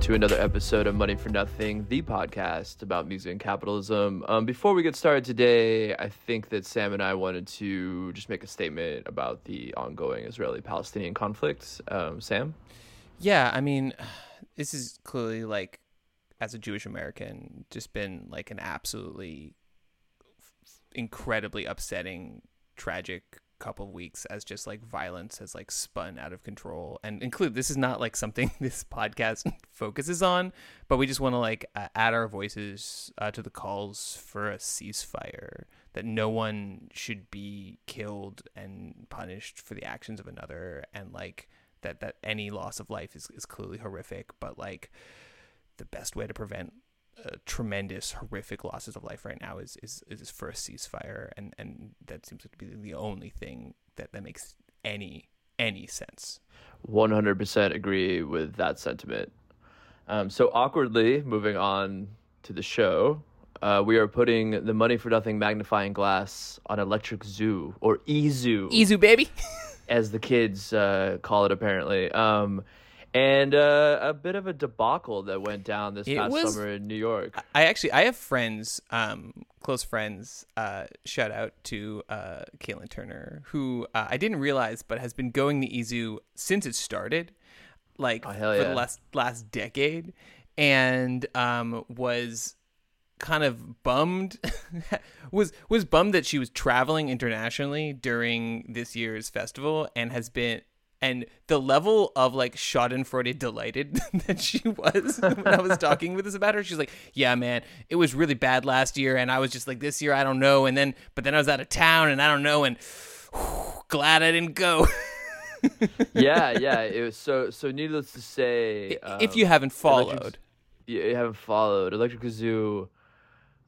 to another episode of Money for Nothing, the podcast about music and capitalism. Before we get started today, I think that Sam and I wanted to just make a statement about the ongoing Israeli-Palestinian conflict. Sam? Yeah, I mean, this is clearly, like, as a Jewish American, just been, like, an absolutely incredibly upsetting, tragic couple of weeks as just like violence has like spun out of control. And include, this is not like something this podcast focuses on, but we just want to like add our voices to the calls for a ceasefire, that no one should be killed and punished for the actions of another, and like that any loss of life is clearly horrific, but like the best way to prevent tremendous horrific losses of life right now is for a ceasefire, and that seems to be the only thing that makes any sense. 100% agree with that sentiment. So awkwardly moving on to the show, we are putting the Money for Nothing magnifying glass on Electric Zoo, or E-Zoo baby, as the kids call it apparently. And a bit of a debacle that went down this past summer in New York. I have friends, close friends, shout out to Caitlin Turner, who I didn't realize, but has been going to EZU since it started, like for the last decade, and was kind of bummed was bummed that she was traveling internationally during this year's festival, and has been. And the level of, like, schadenfreude delighted that she was when I was talking with us about her, she's like, yeah, man, it was really bad last year, and I was just like, this year, I don't know, but then I was out of town, and I don't know, and glad I didn't go. yeah, it was so needless to say... if you haven't followed. Electric Zoo...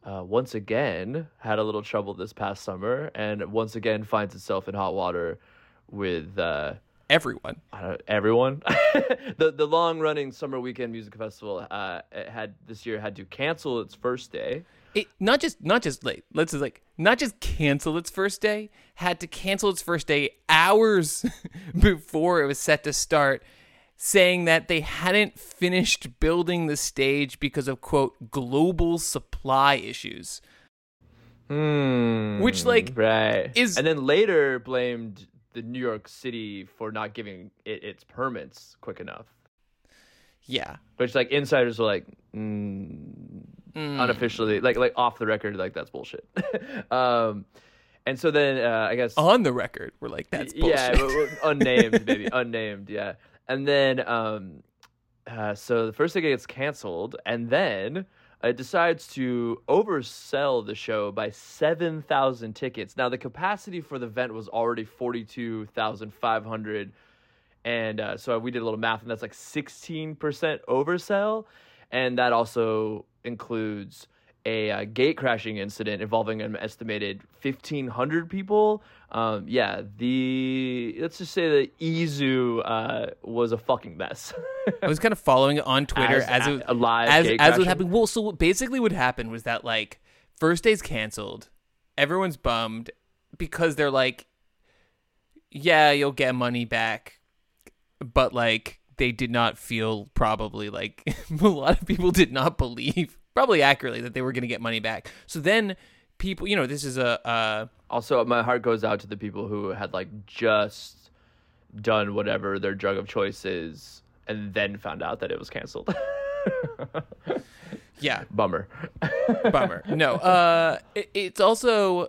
once again, had a little trouble this past summer, and once again finds itself in hot water with... Everyone. The long-running summer weekend music festival had to cancel its first day. Had to cancel its first day hours before it was set to start, saying that they hadn't finished building the stage because of, quote, global supply issues. Which, like, right. Is... And then later blamed... the New York City for not giving it its permits quick enough. Yeah. Which, like, insiders were like, unofficially, like off the record, like, that's bullshit. And so then, I guess... On the record, we're like, that's bullshit. Yeah, unnamed, maybe. Unnamed, yeah. And then, so the first thing gets canceled, and then... It decides to oversell the show by 7,000 tickets. Now, the capacity for the event was already 42,500. And so we did a little math, and that's like 16% oversell. And that also includes a gate-crashing incident involving an estimated 1,500 people. Let's just say that EZU was a fucking mess. I was kind of following it on Twitter as it was happening. Well, so basically what happened was that, like, first day's canceled. Everyone's bummed because they're like, yeah, you'll get money back, but, like, they did not feel probably, like, a lot of people did not believe probably accurately that they were going to get money back. So then people, you know, this is a... Also, my heart goes out to the people who had, like, just done whatever their drug of choice is and then found out that it was canceled. Yeah. Bummer. No. It's also...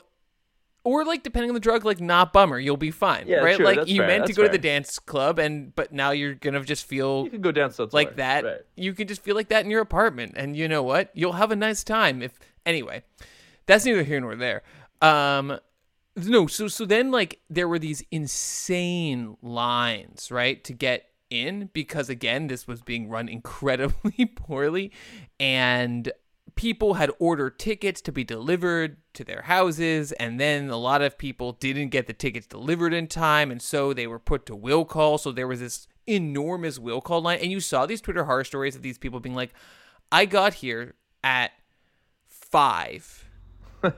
Or, like, depending on the drug, like, not bummer. You'll be fine, yeah, right? Sure, like, you meant to go to the dance club, but now you're going to just feel... You can go dance like that. Right. You can just feel like that in your apartment. And you know what? You'll have a nice time if... Anyway, that's neither here nor there. No, so then, like, there were these insane lines, right, to get in. Because, again, this was being run incredibly poorly. And... people had ordered tickets to be delivered to their houses, and then a lot of people didn't get the tickets delivered in time, and so they were put to will call. So there was this enormous will call line, and you saw these Twitter horror stories of these people being like, I got here at 5.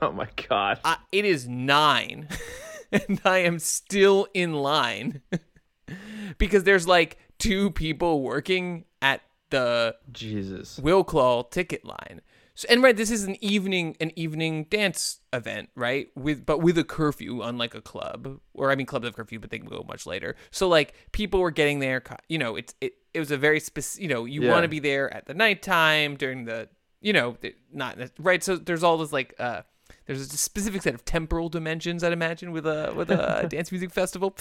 Oh my God. It is 9 and I am still in line because there's like 2 people working at the Will Claw ticket line. So, and right, this is an evening dance event, right? But with a curfew, unlike a club, or I mean, clubs have curfew, but they can go much later. So like people were getting there, you know, it was a very specific, you know, you want to be there at the nighttime during the, you know, not right. So there's all this like, there's a specific set of temporal dimensions, I'd imagine, with a dance music festival.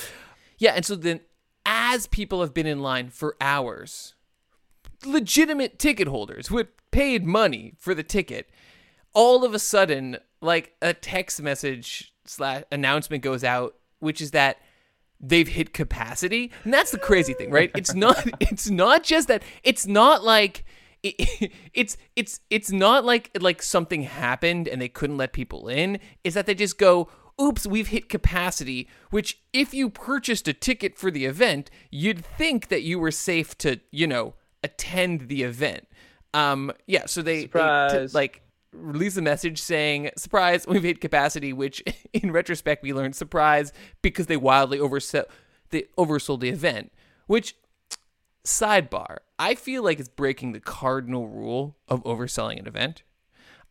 Yeah, and so then as people have been in line for hours, legitimate ticket holders with paid money for the ticket, all of a sudden, like, a text message / announcement goes out, which is that they've hit capacity. And that's the crazy thing, right? It's not just that. It's not like it's not like something happened and they couldn't let people in. It's that they just go, oops, we've hit capacity, which if you purchased a ticket for the event, you'd think that you were safe to, you know, attend the event. So they release a message saying, surprise, we've hit capacity, which in retrospect, we learned surprise because they wildly oversold the event, which, sidebar, I feel like it's breaking the cardinal rule of overselling an event.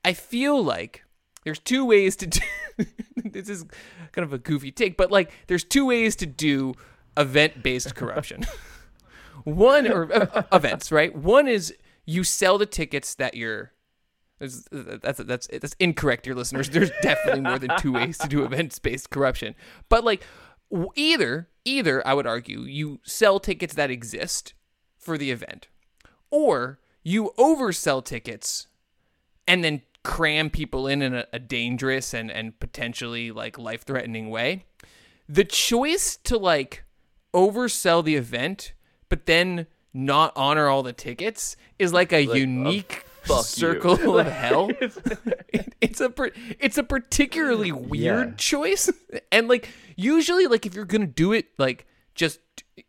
I feel like there's two ways to do, this is kind of a goofy take, but like there's two ways to do event-based corruption. Events, right? One is you sell the tickets that you're, that's incorrect, dear listeners. There's definitely more than two ways to do events-based corruption. But like either, I would argue, you sell tickets that exist for the event, or you oversell tickets and then cram people in a dangerous and potentially like life-threatening way. The choice to like oversell the event but then not honor all the tickets is like a unique circle of hell. It's a particularly weird choice. And like usually like if you're going to do it, like just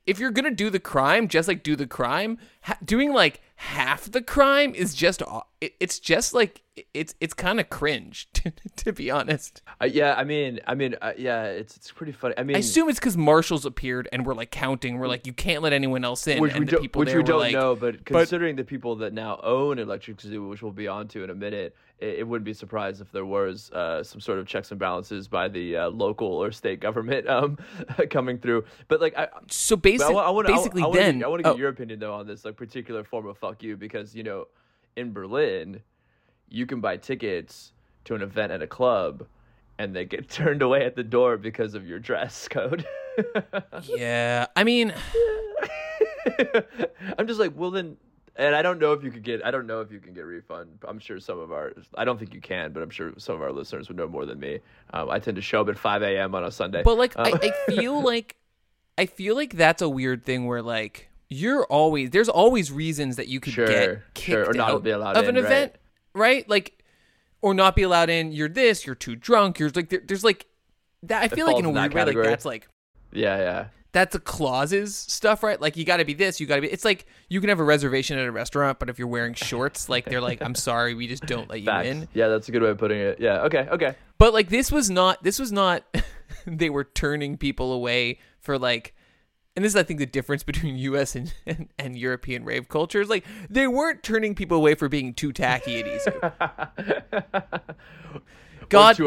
if you're going to do the crime, just like do the crime. Doing like half the crime is just it's kind of cringe to be honest. It's pretty funny. I mean, I assume it's because marshals appeared and we're like counting. We're like, you can't let anyone else in, which we don't know. But considering the people that now own Electric Zoo, which we'll be onto in a minute, it wouldn't be surprised if there was some sort of checks and balances by the local or state government coming through. But like, I want to get your opinion though on this like particular form of fuck you, because you know in Berlin, you can buy tickets to an event at a club and they get turned away at the door because of your dress code. Yeah. I mean, I'm just like, well then, and I don't know if you can get a refund. I'm sure I don't think you can, but I'm sure some of our listeners would know more than me. I tend to show up at 5 a.m. on a Sunday. But like, I feel like that's a weird thing where like, there's always reasons that you could get kicked or not be allowed out of an event. Right? Like, or not be allowed in. You're this, you're too drunk. You're like, there's like that. I feel like in a weird way, like that's like, yeah. That's a clauses stuff, right? Like you got to be this, you got to be, it's like you can have a reservation at a restaurant, but if you're wearing shorts, like they're like, I'm sorry, we just don't let you in. Yeah. That's a good way of putting it. Yeah. Okay. But like, this was not, they were turning people away for like, and this is, I think, the difference between U.S. and European rave cultures. Like, they weren't turning people away for being too tacky and easy. God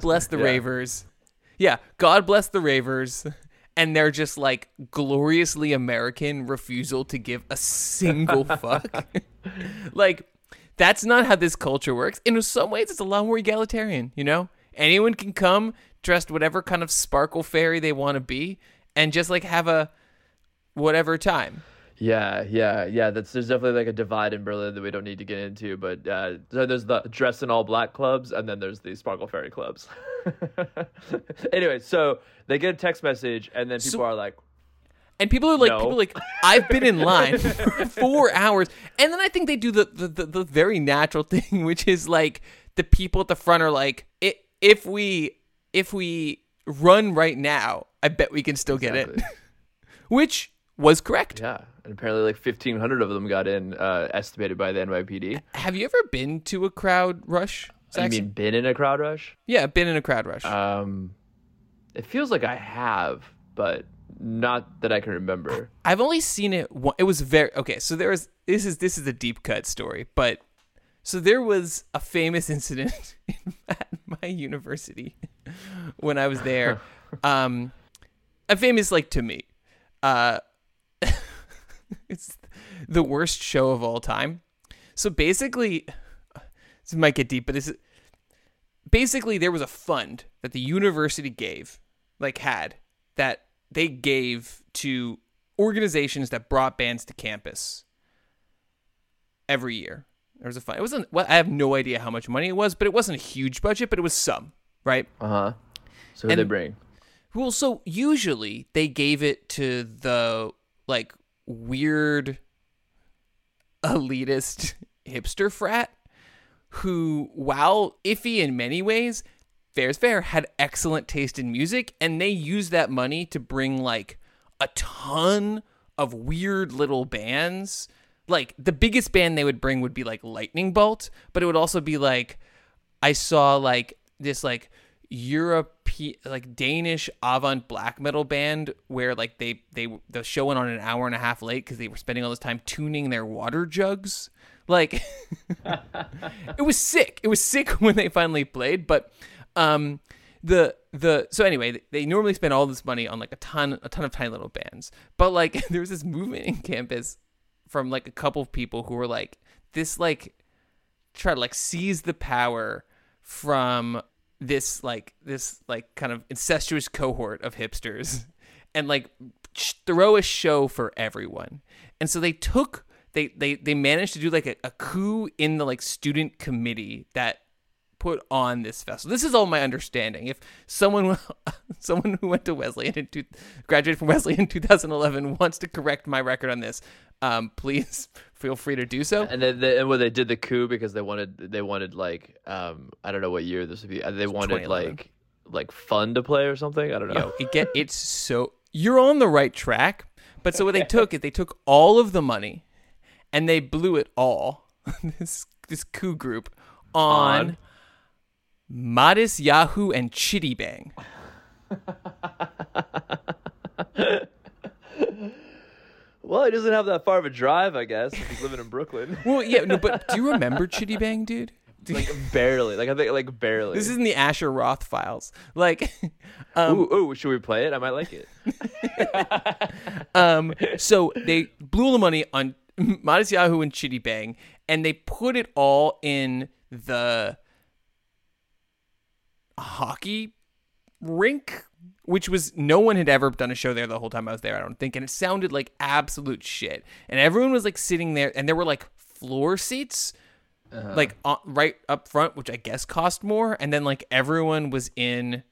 bless the ravers. Yeah, God bless the ravers. And they're just, like, gloriously American refusal to give a single fuck. Like, that's not how this culture works. And in some ways, it's a lot more egalitarian, you know? Anyone can come dressed whatever kind of sparkle fairy they want to be. And just like have a whatever time. Yeah. There's definitely like a divide in Berlin that we don't need to get into. But so there's the dress in all black clubs, and then there's the sparkle fairy clubs. Anyway, so they get a text message, and then people are like, I've been in line for 4 hours, and then I think they do the very natural thing, which is like the people at the front are like, if we run right now, I bet we can still get in. Which was correct. Yeah. And apparently like 1,500 of them got in, estimated by the NYPD. Have you ever been to a crowd rush? You mean been in a crowd rush? Yeah, been in a crowd rush. It feels like I have, but not that I can remember. I've only seen it once. It was very... Okay, so there was... this is a deep cut story, but so there was a famous incident at my university when I was there. A famous, like, to me, it's the worst show of all time. So basically, this might get deep, but this is basically there was a fund that the university gave, like had, that they gave to organizations that brought bands to campus every year. There was a fund. It wasn't, well, I have no idea how much money it was, but it wasn't a huge budget, but it was some, right? Uh-huh. So who did they bring? Well, so usually they gave it to the, like, weird elitist hipster frat who, while iffy in many ways, fair's fair, had excellent taste in music, and they used that money to bring, like, a ton of weird little bands. Like, the biggest band they would bring would be, like, Lightning Bolt, but it would also be, like, I saw, like, this, like, European, like, Danish avant black metal band where, like, the show went on an hour and a half late because they were spending all this time tuning their water jugs. Like, it was sick. It was sick when they finally played, but so anyway, they normally spend all this money on, like, a ton of tiny little bands, but, like, there was this movement in campus from, like, a couple of people who were, like, this, like, try to, like, seize the power from this kind of incestuous cohort of hipsters and, like, throw a show for everyone. And so they managed to do, like, a coup in the, like, student committee that put on this festival. This is all my understanding. If someone who went to Wesleyan and graduated from Wesleyan in 2011 wants to correct my record on this, please feel free to do so. And then they did the coup because they wanted like, I don't know what year this would be. They wanted like fun to play or something. I don't know. It's so, you're on the right track. But so what they took is they took all of the money and they blew it all, this coup group, on Matisyahu and Chiddy Bang. Well, he doesn't have that far of a drive, I guess, if he's living in Brooklyn. Well, yeah, no, but do you remember Chiddy Bang, dude? Like, barely. Like, I think, like, barely. This is in the Asher Roth files. Like, ooh, should we play it? I might like it. So they blew the money on Matisyahu and Chiddy Bang, and they put it all in the hockey rink, which was, no one had ever done a show there the whole time I was there, I don't think, and it sounded like absolute shit. And everyone was, like, sitting there, and there were, like, floor seats, like, right up front, which I guess cost more, and then, like, everyone was in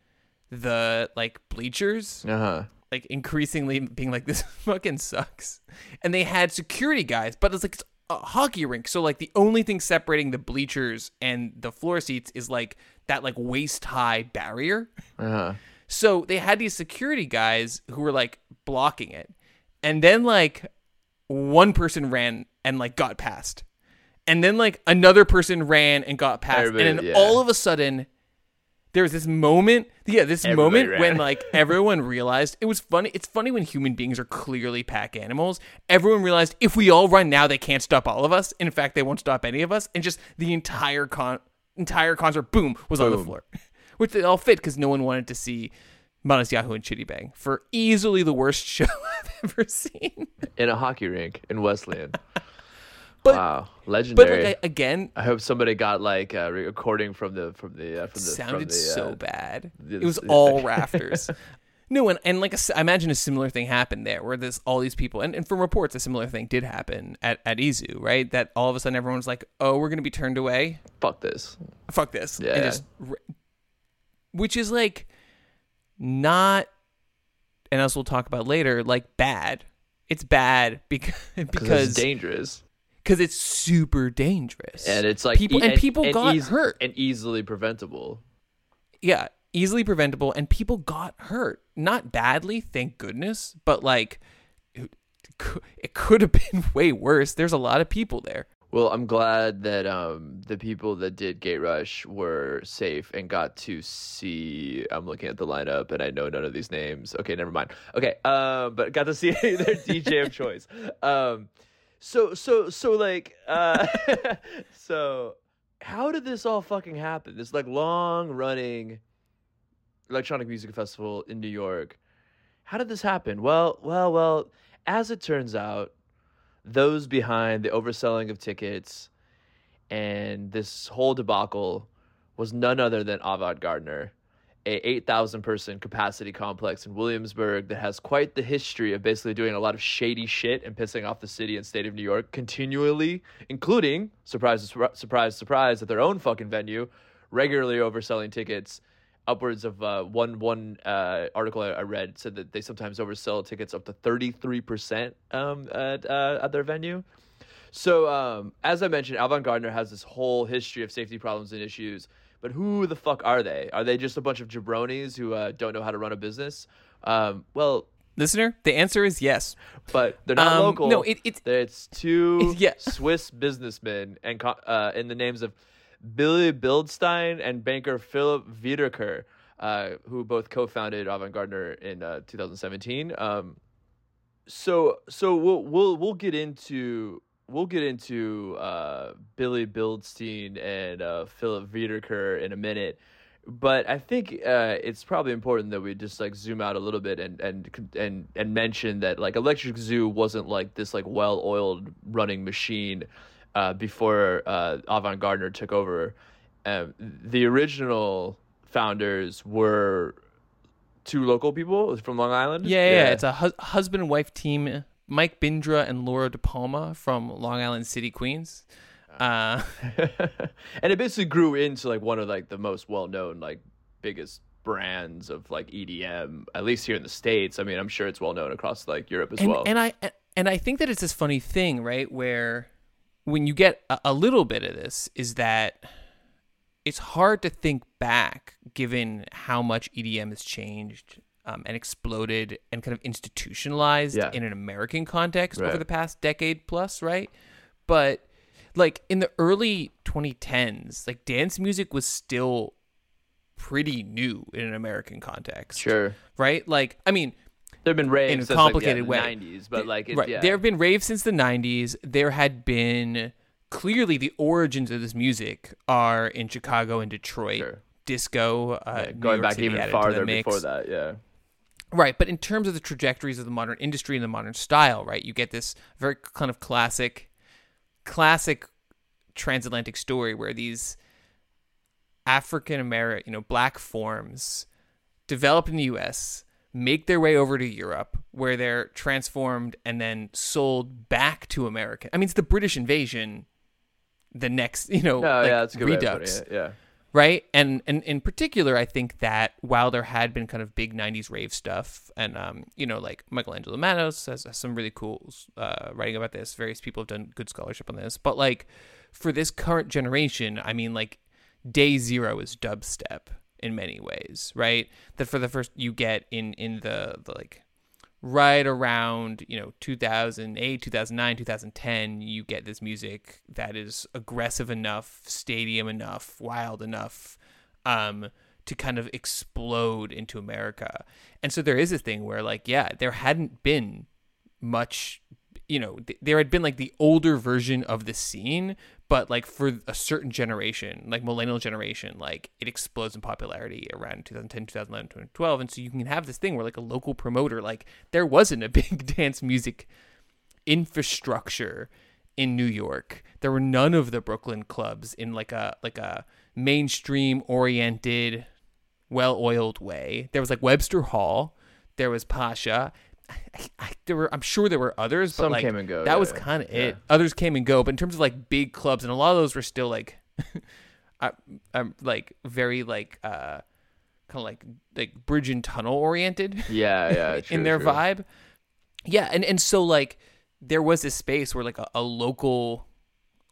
the, like, bleachers. Uh-huh. Like, increasingly being like, this fucking sucks. And they had security guys, but it's like, it's a hockey rink, so, like, the only thing separating the bleachers and the floor seats is, like, that, like, waist-high barrier. Uh-huh. So they had these security guys who were, like, blocking it, and then, like, one person ran and, like, got past, and then, like, another person ran and got past. Everybody, and then all of a sudden there was this moment. Yeah, this Everybody moment ran. When, like, everyone realized it was funny. It's funny when human beings are clearly pack animals. Everyone realized if we all run now, they can't stop all of us. And in fact, they won't stop any of us. And just the entire concert, boom, was on the floor, which they all fit because no one wanted to see Matisyahu and Chiddy Bang for easily the worst show I've ever seen in a hockey rink in Wesleyan. But, wow, legendary! But, like, again, I hope somebody got, like, a recording from the sounded so bad. It was all rafters. No, and like I imagine a similar thing happened there, where there's all these people, and from reports, a similar thing did happen at Izu, right? That all of a sudden everyone's like, "Oh, we're gonna be turned away. Fuck this." Yeah, and just, which is, like, not, and as we'll talk about later, like, bad. It's bad because it's dangerous. Because it's super dangerous, and it's like people got hurt, and easily preventable. Yeah, easily preventable, and people got hurt. Not badly, thank goodness, but, like, it could have been way worse. There's a lot of people there. Well, I'm glad that the people that did Gate Rush were safe and got to see. I'm looking at the lineup, and I know none of these names. Okay, never mind. Okay, but got to see their DJ of choice. So how did this all fucking happen? This like long running electronic music festival in New York. How did this happen? Well, as it turns out, those behind the overselling of tickets and this whole debacle was none other than Avant Gardner, a 8,000 person capacity complex in Williamsburg that has quite the history of basically doing a lot of shady shit and pissing off the city and state of New York continually, including, surprise, at their own fucking venue, regularly overselling tickets. Upwards of one article I read said that they sometimes oversell tickets up to 33% at their venue. So as I mentioned, Avant Gardner has this whole history of safety problems and issues. But who the fuck are they? Are they just a bunch of jabronis who don't know how to run a business? Well, listener, the answer is yes. But they're not local. No, it's two Swiss businessmen and in the names of Billy Bildstein and banker Philip Wiederker, who both co-founded Avant Gardner in 2017. So we'll get into Billy Bildstein and Philip Wiederker in a minute, but I think it's probably important that we just like zoom out a little bit and mention that like Electric Zoo wasn't like this like well-oiled running machine. Before Avant Gardner took over, the original founders were two local people from Long Island. Yeah. It's a husband-wife team, Mike Bindra and Laura De Palma from Long Island City, Queens. And it basically grew into like one of like the most well-known, like biggest brands of like EDM, at least here in the States. I mean, I'm sure it's well-known across like Europe as well. And I think that it's this funny thing, right, where when you get a little bit of this, is that it's hard to think back given how much EDM has changed and exploded and kind of institutionalized in an American context over the past decade plus, right? But like in the early 2010s, like dance music was still pretty new in an American context. Sure. Right? Like, I mean, there have been raves in a complicated way. The 90s, but like there have been raves since the 90s. There had been clearly the origins of this music are in Chicago and Detroit, disco, going back even farther before that, yeah. Right, but in terms of the trajectories of the modern industry and the modern style, right, you get this very kind of classic transatlantic story where these African American, black forms developed in the U.S. make their way over to Europe, where they're transformed and then sold back to America. I mean, it's the British invasion, the next, that's a good redux, way of putting it. Yeah, right. And in particular, I think that while there had been kind of big '90s rave stuff, and like Michelangelo Manos has some really cool writing about this. Various people have done good scholarship on this, but like for this current generation, I mean, like day zero is dubstep. In many ways, right? That for the first you get in the like right around 2008, 2009, 2010, you get this music that is aggressive enough, stadium enough, wild enough, to kind of explode into America. And so there is this thing where like there hadn't been much, there had been like the older version of the scene. But like for a certain generation, like millennial generation, like it explodes in popularity around 2010, 2011, 2012. And so you can have this thing where like a local promoter, like there wasn't a big dance music infrastructure in New York. There were none of the Brooklyn clubs in like a mainstream oriented, well-oiled way. There was like Webster Hall. There was Pasha. I'm sure there were others, but some like, came and go. That was kind of it. Others came and go, but in terms of like big clubs, and a lot of those were still like, I'm like very like kind of like bridge and tunnel oriented. Yeah, true, in their vibe. Yeah, and so like there was this space where like a local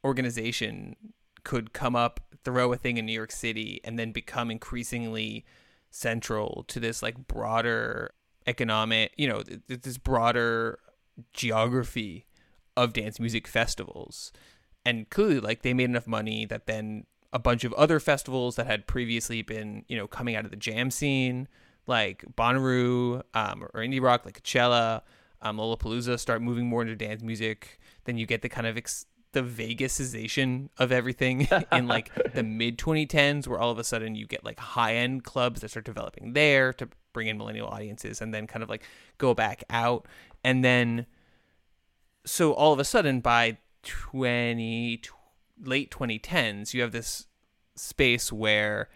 organization could come up, throw a thing in New York City, and then become increasingly central to this like broader economic, this broader geography of dance music festivals. And clearly like they made enough money that then a bunch of other festivals that had previously been, coming out of the jam scene, like Bonnaroo, or indie rock, like Coachella, Lollapalooza, start moving more into dance music. then you get the kind of the Vegasization of everything in like the mid 2010s, where all of a sudden you get like high end clubs that start developing there to bring in millennial audiences, and then kind of like go back out. And then, so all of a sudden by late 2010s, you have this space where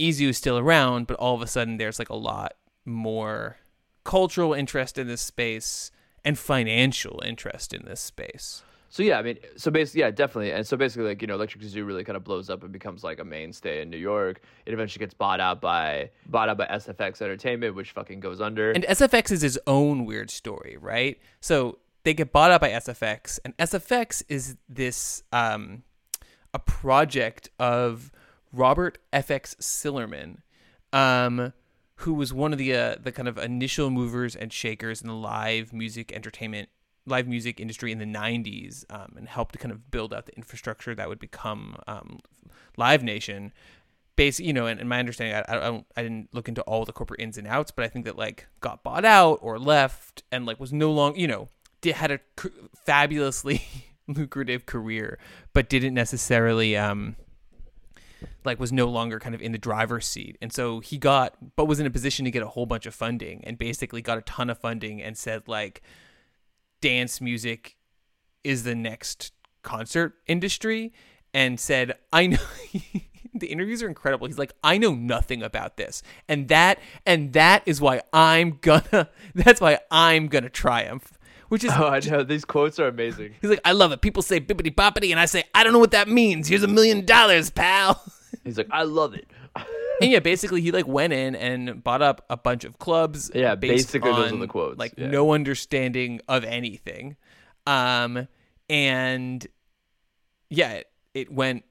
EZU is still around, but all of a sudden there's like a lot more cultural interest in this space and financial interest in this space. So yeah, I mean, so basically, yeah, definitely. And so basically, like, you know, Electric Zoo really kind of blows up and becomes like a mainstay in New York. It eventually gets bought out by SFX Entertainment, which fucking goes under. And SFX is his own weird story, right? So they get bought out by SFX, and SFX is this a project of Robert FX Sillerman, who was one of the kind of initial movers and shakers in the live music industry in the 90s, and helped to kind of build out the infrastructure that would become Live Nation. Basically, you know, and my understanding, I didn't look into all the corporate ins and outs, but I think that like got bought out or left and like was no longer, you know, had a fabulously lucrative career, but didn't necessarily like was no longer kind of in the driver's seat. And so he was in a position to get a whole bunch of funding, and basically got a ton of funding and said like, dance music is the next concert industry, and said, I know the interviews are incredible. He's like, I know nothing about this. And that is why I'm gonna triumph, which is, oh, I know, these quotes are amazing. He's like, I love it. People say bippity boppity, and I say, I don't know what that means. Here's $1 million, pal. He's like, I love it. And yeah, basically he like went in and bought up a bunch of clubs. Yeah, basically those are the quotes. Like no understanding of anything. And yeah, it went,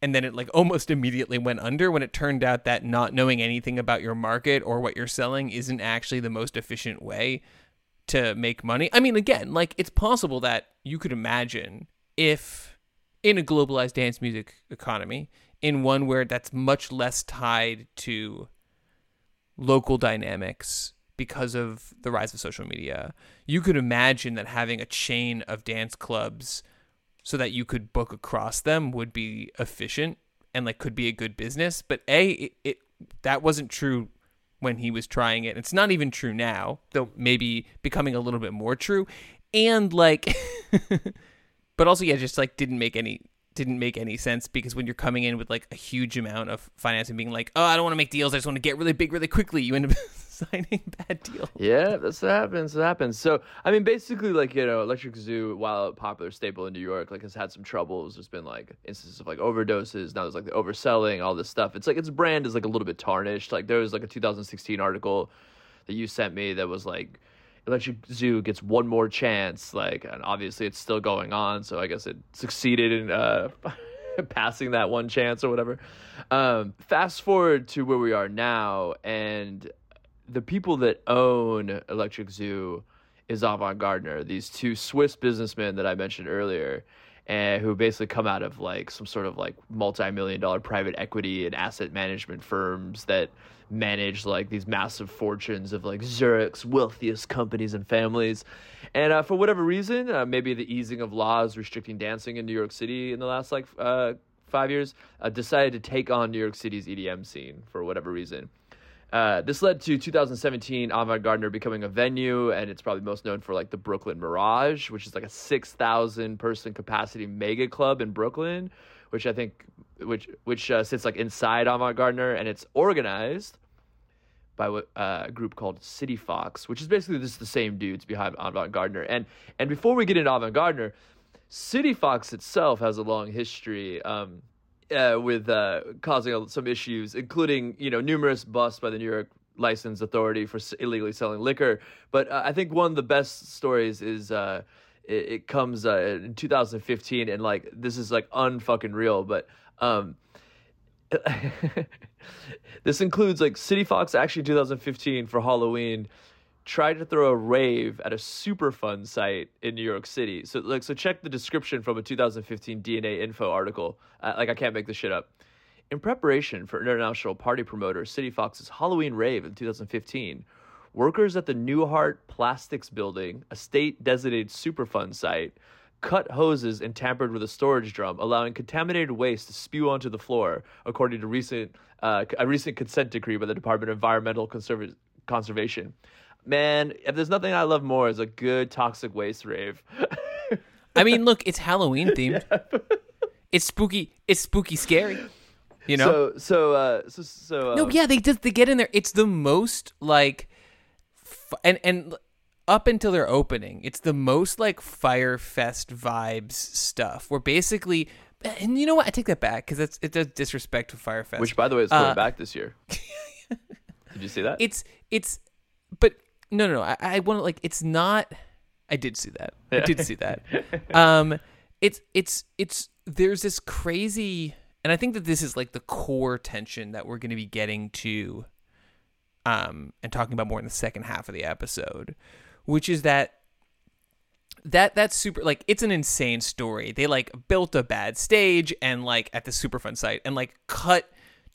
and then it like almost immediately went under when it turned out that not knowing anything about your market or what you're selling isn't actually the most efficient way to make money. I mean, again, like it's possible that you could imagine if in a globalized dance music economy, in one where that's much less tied to local dynamics because of the rise of social media, you could imagine that having a chain of dance clubs so that you could book across them would be efficient and like could be a good business. But that wasn't true when he was trying it. It's not even true now, though maybe becoming a little bit more true. And like, but also, yeah, just like didn't make any sense, because when you're coming in with like a huge amount of financing being like, oh, I don't want to make deals, I just want to get really big really quickly, you end up signing bad deals. Yeah, that's what happens. So I mean, basically, like, you know, Electric Zoo, while a popular staple in New York, like has had some troubles. There's been like instances of like overdoses. Now there's like the overselling, all this stuff. It's like its brand is like a little bit tarnished. Like there was like a 2016 article that you sent me that was like, Electric Zoo gets one more chance, like, and obviously it's still going on, so I guess it succeeded in passing that one chance or whatever. Fast forward to where we are now, and the people that own Electric Zoo is Avant Gardner, these two Swiss businessmen that I mentioned earlier, and who basically come out of like some sort of like multi-million-dollar private equity and asset management firms that manage like these massive fortunes of like Zurich's wealthiest companies and families. And for whatever reason, maybe the easing of laws restricting dancing in New York City in the last like 5 years, decided to take on New York City's EDM scene for whatever reason. This led to 2017 Avant Gardner becoming a venue, and it's probably most known for like the Brooklyn Mirage, which is like a 6,000 person capacity mega club in Brooklyn, which sits like inside Avant Gardner, and it's organized by a group called City Fox, which is basically just the same dudes behind Avant Gardner. And before we get into Avant Gardner, City Fox itself has a long history with causing some issues, including, you know, numerous busts by the New York License Authority for illegally selling liquor. But I think one of the best stories is it comes in 2015, and like this is like unfucking real, but this includes like City Fox actually 2015 for Halloween tried to throw a rave at a Superfund site in New York City. So like, so check the description from a 2015 DNA Info article. I can't make this shit up. In preparation for international party promoter City Fox's Halloween rave in 2015, workers at the Newhart Plastics Building, a state-designated Superfund site, cut hoses, and tampered with a storage drum, allowing contaminated waste to spew onto the floor, according to a recent consent decree by the Department of Environmental Conservation. Man, if there's nothing I love more is a good toxic waste rave. I mean, look, it's Halloween themed. Yeah. It's spooky. It's spooky scary. You know. So. No, yeah, they get in there. It's the most like, and up until their opening, it's the most like Fyre Fest vibes stuff. Where basically, and you know what? I take that back because it's a disrespect to Fyre Fest, which by the way is coming back this year. Did you see that? It's. But no. I want to like. It's not. I did see that. Yeah. I did see that. It's. There's this crazy, and I think that this is like the core tension that we're going to be getting to, and talking about more in the second half of the episode, which is that's super like it's an insane story. They like built a bad stage and like at the Superfund site and like cut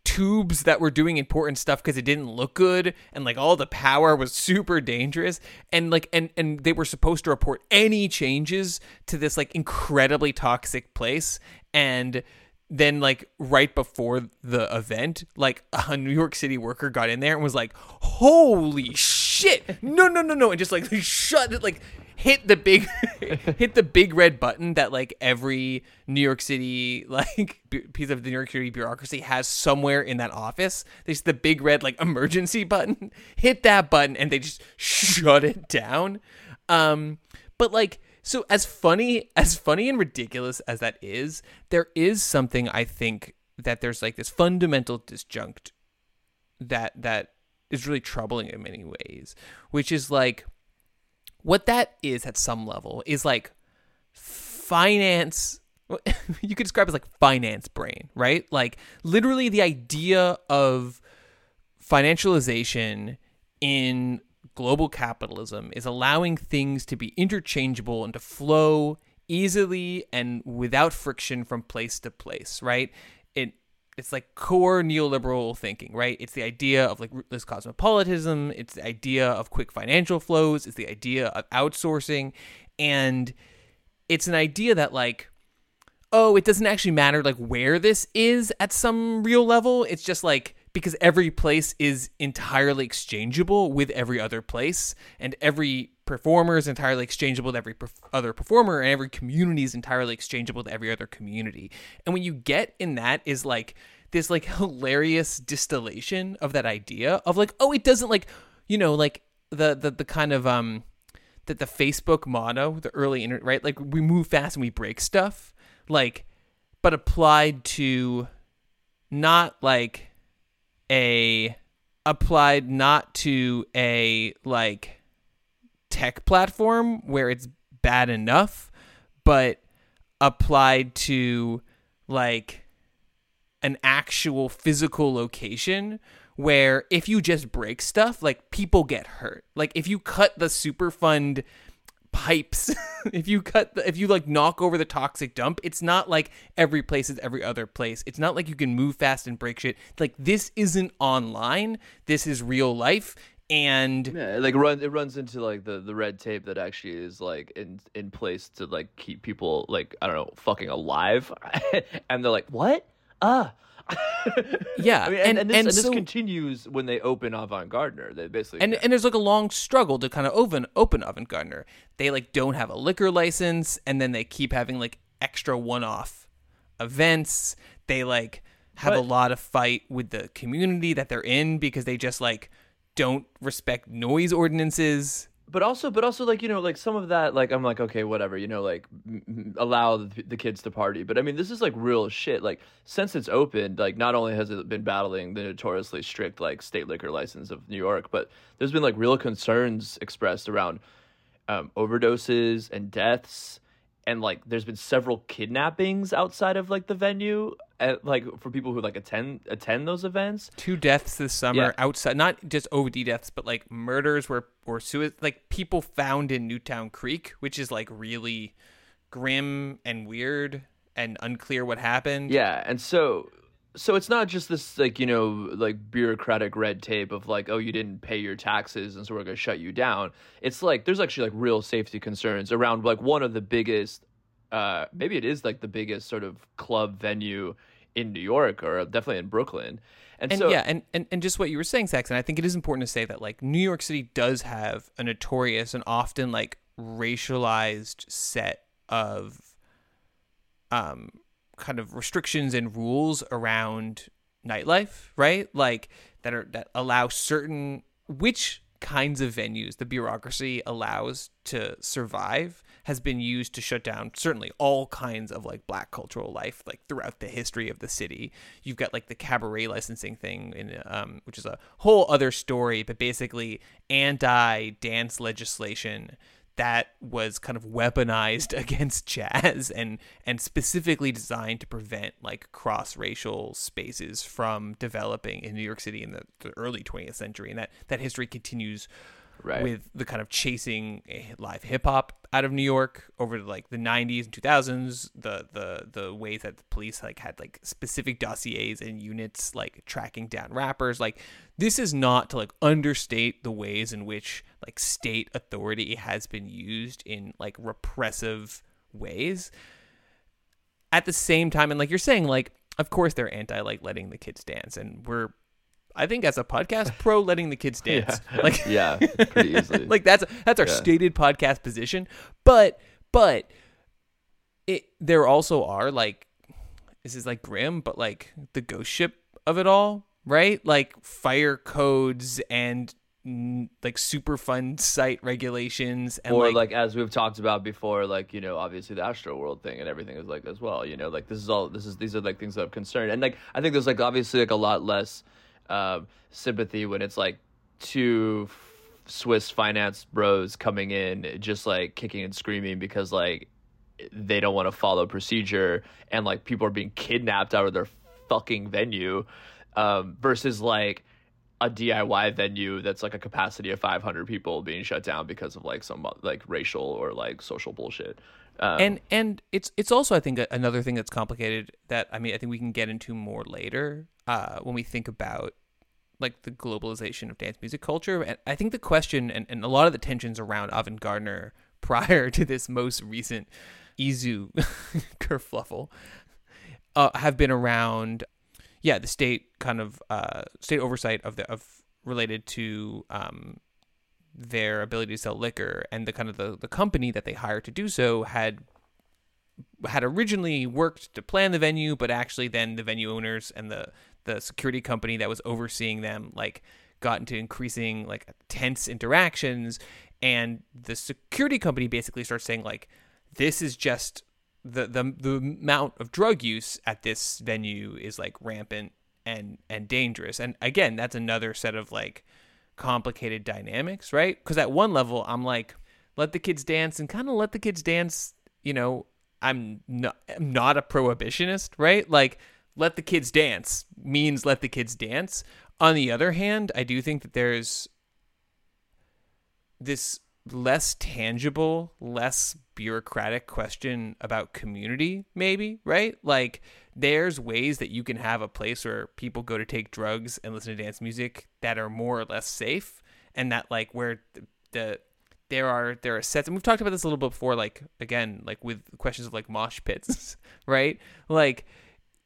tubes that were doing important stuff because it didn't look good, and like all the power was super dangerous, and like and they were supposed to report any changes to this like incredibly toxic place. And then like right before the event, like a New York City worker got in there and was like, holy shit, no, and just like shut it, like hit the big red button that like every New York City like piece of the New York City bureaucracy has somewhere in that office. There's the big red like emergency button. Hit that button and they just shut it down. But like so as funny and ridiculous as that is, there is something I think that there's like this fundamental disjunct that is really troubling in many ways, which is like what that is at some level is like finance. You could describe it as like finance brain, right? Like literally the idea of financialization in global capitalism is allowing things to be interchangeable and to flow easily and without friction from place to place, right? It's like core neoliberal thinking, right? It's the idea of like rootless cosmopolitanism. It's the idea of quick financial flows. It's the idea of outsourcing. And it's an idea that like, oh, it doesn't actually matter like where this is at some real level. It's just like, because every place is entirely exchangeable with every other place, and every performer is entirely exchangeable to every other performer, and every community is entirely exchangeable to every other community. And when you get in that is like this like hilarious distillation of that idea of like, oh, it doesn't like, you know, like the kind of that the Facebook motto, the early internet, right? Like we move fast and we break stuff, like, but applied to not like not to a like tech platform where it's bad enough, but applied to like an actual physical location where if you just break stuff, like people get hurt. Like if you cut the Superfund pipes, if you like knock over the toxic dump, it's not like every place is every other place. It's not like you can move fast and break shit. Like this isn't online, this is real life. And yeah, like it runs into like the red tape that actually is like in place to like keep people like, I don't know, fucking alive. And they're like, what? Yeah. I mean, and this continues when they open Avant Gardner. They basically and there's like a long struggle to kind of open Avant Gardner. They like don't have a liquor license, and then they keep having like extra one-off events. They like have a lot of fight with the community that they're in because they just like don't respect noise ordinances. But also, like, you know, like some of that, like, I'm like, okay, whatever, you know, like, allow the kids to party. But I mean, this is like real shit. Like, since it's opened, like, not only has it been battling the notoriously strict, like, state liquor license of New York, but there's been like real concerns expressed around overdoses and deaths. And like, there's been several kidnappings outside of like the venue, like for people who like attend those events. 2 deaths this summer, yeah. Outside, not just OD deaths, but like murders or suicide, like people found in Newtown Creek, which is like really grim and weird and unclear what happened. Yeah, and so it's not just this like, you know, like bureaucratic red tape of like, oh, you didn't pay your taxes and so we're going to shut you down. It's like there's actually like real safety concerns around like one of the biggest maybe it is like the biggest sort of club venue in New York, or definitely in Brooklyn. And so, yeah, and just what you were saying, Saxon, I think it is important to say that like New York City does have a notorious and often like racialized set of kind of restrictions and rules around nightlife, right? Like that allow certain which kinds of venues the bureaucracy allows to survive has been used to shut down certainly all kinds of like Black cultural life, like throughout the history of the city. You've got like the cabaret licensing thing in which is a whole other story, but basically anti-dance legislation that was kind of weaponized against jazz and specifically designed to prevent like cross-racial spaces from developing in New York City in the early 20th century. And that history continues right with the kind of chasing live hip-hop out of New York over to like the 90s and 2000s, the ways that the police like had like specific dossiers and units like tracking down rappers. Like this is not to like understate the ways in which like state authority has been used in like repressive ways. At the same time, and like you're saying, like of course they're anti like letting the kids dance, and we're, I think as a podcast, pro letting the kids dance. Yeah. Like yeah, pretty easily. Like that's our stated podcast position. But it there also are like, this is like grim, but like the ghost ship of it all, right? Like fire codes and like Superfund site regulations, and or like as we've talked about before, like, you know, obviously the Astroworld thing and everything is like as well, you know, like these are like things that I'm concerned, and like I think there's like obviously like a lot less sympathy when it's like two Swiss finance bros coming in just like kicking and screaming because like they don't want to follow procedure, and like people are being kidnapped out of their fucking venue, versus like a DIY venue that's like a capacity of 500 people being shut down because of like some like racial or like social bullshit. And it's also, I think, another thing that's complicated that, I mean, I think we can get into more later when we think about like the globalization of dance music culture. And I think the question and a lot of the tensions around Avant Gardner prior to this most recent Izu kerfluffle have been around, yeah, the state kind of state oversight of related to their ability to sell liquor, and the kind of the company that they hired to do so had originally worked to plan the venue, but actually then the venue owners and the security company that was overseeing them like got into increasing like tense interactions, and the security company basically starts saying like, this is just the amount of drug use at this venue is like rampant and dangerous. And again, that's another set of like complicated dynamics, right? Because at one level I'm like, let the kids dance, and kind of let the kids dance, you know, I'm not a prohibitionist, right? Like let the kids dance means let the kids dance. On the other hand, I do think that there's this less tangible, less bureaucratic question about community, maybe, right? Like there's ways that you can have a place where people go to take drugs and listen to dance music that are more or less safe, and that like where there are sets, and we've talked about this a little bit before, like again, like with questions of like mosh pits, right? Like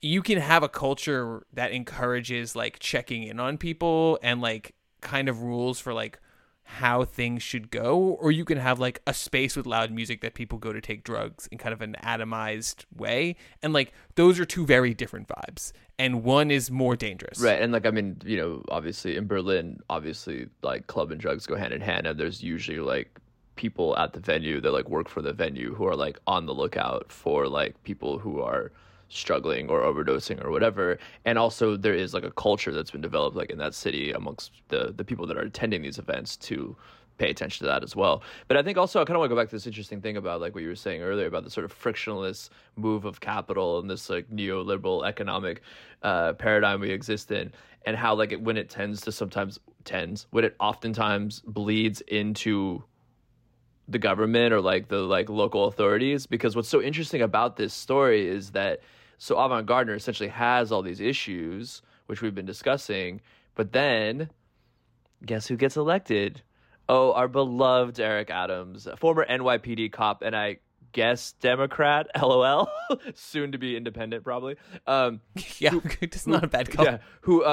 you can have a culture that encourages like checking in on people and like kind of rules for like how things should go, or you can have like a space with loud music that people go to take drugs in kind of an atomized way, and like those are two very different vibes, and one is more dangerous, right? And like, I mean, you know, obviously in Berlin, obviously like club and drugs go hand in hand, and there's usually like people at the venue that like work for the venue who are like on the lookout for like people who are struggling or overdosing or whatever. And also there is like a culture that's been developed like in that city amongst the people that are attending these events to pay attention to that as well. But I think also I kind of want to go back to this interesting thing about like what you were saying earlier about the sort of frictionless move of capital and this like neoliberal economic paradigm we exist in, and how like it oftentimes bleeds into the government or like the like local authorities. Because what's so interesting about this story is that so Avant Gardner essentially has all these issues which we've been discussing, but then guess who gets elected? Oh, our beloved Eric Adams, former NYPD cop, and I guess Democrat, LOL, soon to be independent probably. Yeah, it's not a bad call. Yeah, who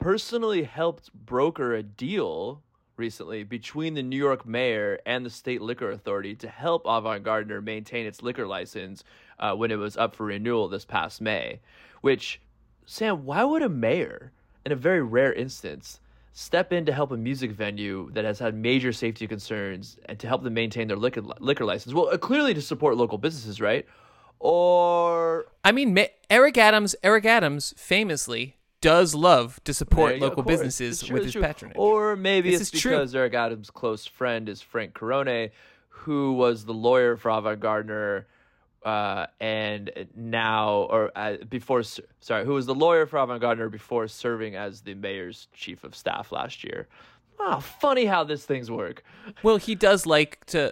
personally helped broker a deal recently between the New York mayor and the state liquor authority to help Avant Gardner maintain its liquor license when it was up for renewal this past May. Which, Sam, why would a mayor, in a very rare instance, step in to help a music venue that has had major safety concerns and to help them maintain their liquor license? Well, clearly to support local businesses, right? Or... I mean, Eric Adams famously does love to support local businesses with his patronage. Or maybe it's because Eric Adams' close friend is Frank Carone, who was the lawyer for Avant Gardner... who was the lawyer for Avant Gardner before serving as the mayor's chief of staff last year. Oh, funny how these things work. Well, he does like to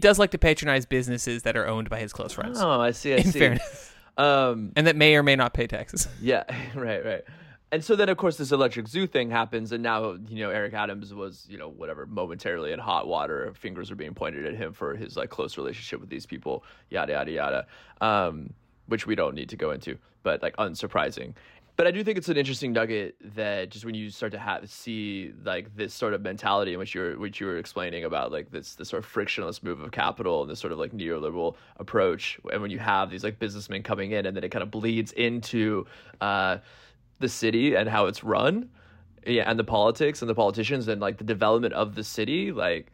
patronize businesses that are owned by his close friends. Oh, I see. Fairness. And that may or may not pay taxes. Yeah, right. And so then, of course, this Electric Zoo thing happens, and now, you know, Eric Adams was, you know, whatever, momentarily in hot water. Fingers are being pointed at him for his, like, close relationship with these people, yada, yada, yada, which we don't need to go into, but, like, unsurprising. But I do think it's an interesting nugget that just when you start to see, like, this sort of mentality in which you were explaining about, like, this sort of frictionless move of capital and this sort of, like, neoliberal approach, and when you have these, like, businessmen coming in and then it kind of bleeds into... the city and how it's run, and the politics and the politicians and, like, the development of the city, like,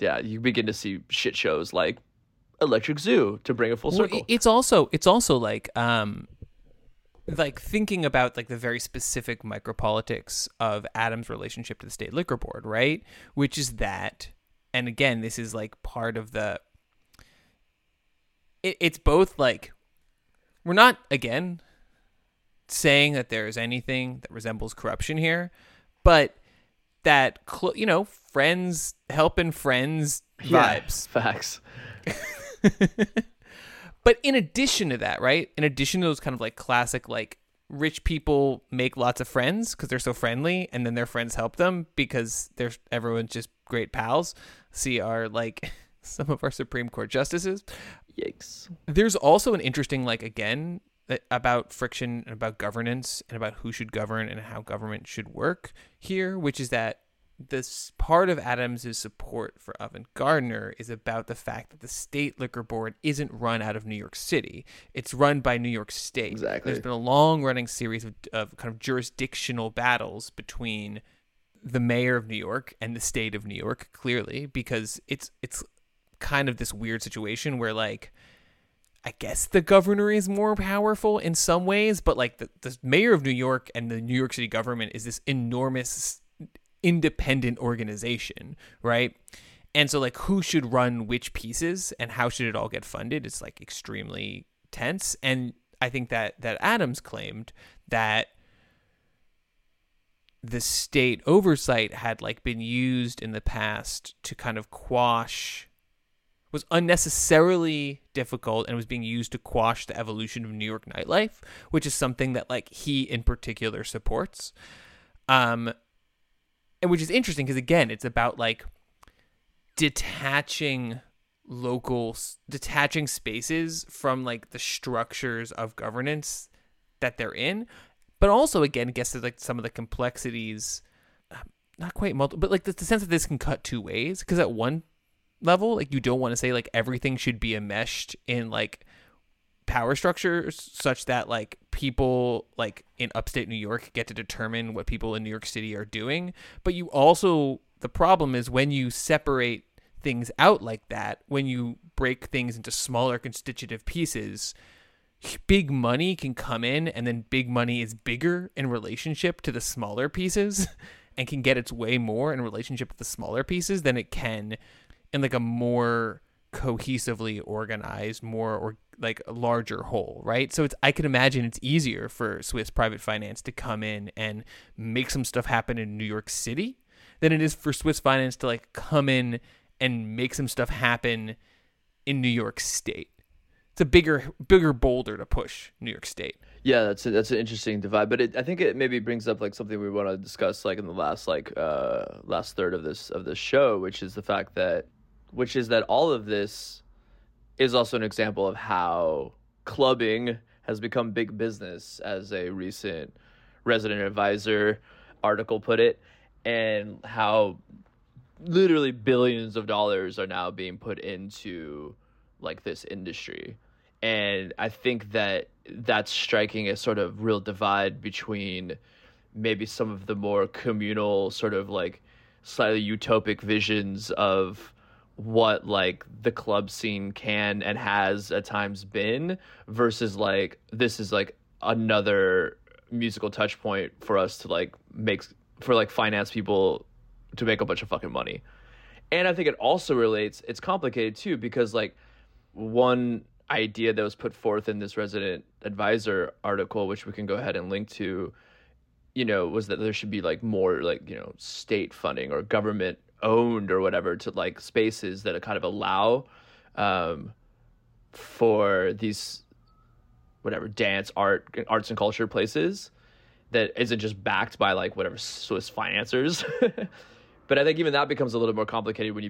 yeah, you begin to see shit shows like Electric Zoo to bring a full circle. It's also like thinking about, like, the very specific micropolitics of Adam's relationship to the state liquor board, right? Which is that, and again, this is, like, part of the. It's both, like, we're not again. Saying that there is anything that resembles corruption here, but that, you know, friends helping friends vibes. Yeah, facts. But in addition to that, right? In addition to those kind of, like, classic, like, rich people make lots of friends because they're so friendly, and then their friends help them because everyone's just great pals. See our, like, some of our Supreme Court justices. Yikes. There's also an interesting, like, again... about friction and about governance and about who should govern and how government should work here, which is that this part of Adams' support for Avant Gardner is about the fact that the state liquor board isn't run out of New York City. It's run by New York State. Exactly. There's been a long running series of kind of jurisdictional battles between the mayor of New York and the state of New York, clearly, because it's kind of this weird situation where, like, I guess the governor is more powerful in some ways, but, like, the mayor of New York and the New York City government is this enormous independent organization, right? And so, like, who should run which pieces and how should it all get funded? It's, like, extremely tense. And I think that Adams claimed that the state oversight had, like, been used in the past to kind of quash... was unnecessarily difficult and was being used to quash the evolution of New York nightlife, which is something that, like, he in particular supports. And which is interesting because, again, it's about, like, detaching spaces from, like, the structures of governance that they're in. But also, again, I guess there's, like, some of the complexities, not quite multiple, but, like, the sense that this can cut two ways, because at one level, like, you don't want to say, like, everything should be enmeshed in, like, power structures such that, like, people, like, in upstate New York get to determine what people in New York City are doing, but you also, the problem is when you separate things out like that, when you break things into smaller constitutive pieces, big money can come in, and then big money is bigger in relationship to the smaller pieces and can get its way more in relationship to the smaller pieces than it can in, like, a more cohesively organized, more, or, like, a larger whole, right? So I can imagine it's easier for Swiss private finance to come in and make some stuff happen in New York City than it is for Swiss finance to, like, come in and make some stuff happen in New York State. It's a bigger boulder to push New York State. Yeah, that's an interesting divide, but I think it maybe brings up, like, something we want to discuss, like, in the last third of this show, which is that all of this is also an example of how clubbing has become big business, as a recent Resident Advisor article put it, and how literally billions of dollars are now being put into like this industry. And I think that that's striking a sort of real divide between maybe some of the more communal sort of like slightly utopic visions of what like the club scene can and has at times been, versus like this is like another musical touch point for us to like make for like finance people to make a bunch of fucking money. And I think it also relates, it's complicated too, because like one idea that was put forth in this Resident Advisor article, which we can go ahead and link to, you know, was that there should be like more like, you know, state funding or government owned or whatever to like spaces that kind of allow for these whatever dance, arts and culture places that isn't just backed by like whatever Swiss financiers. But I think even that becomes a little more complicated when you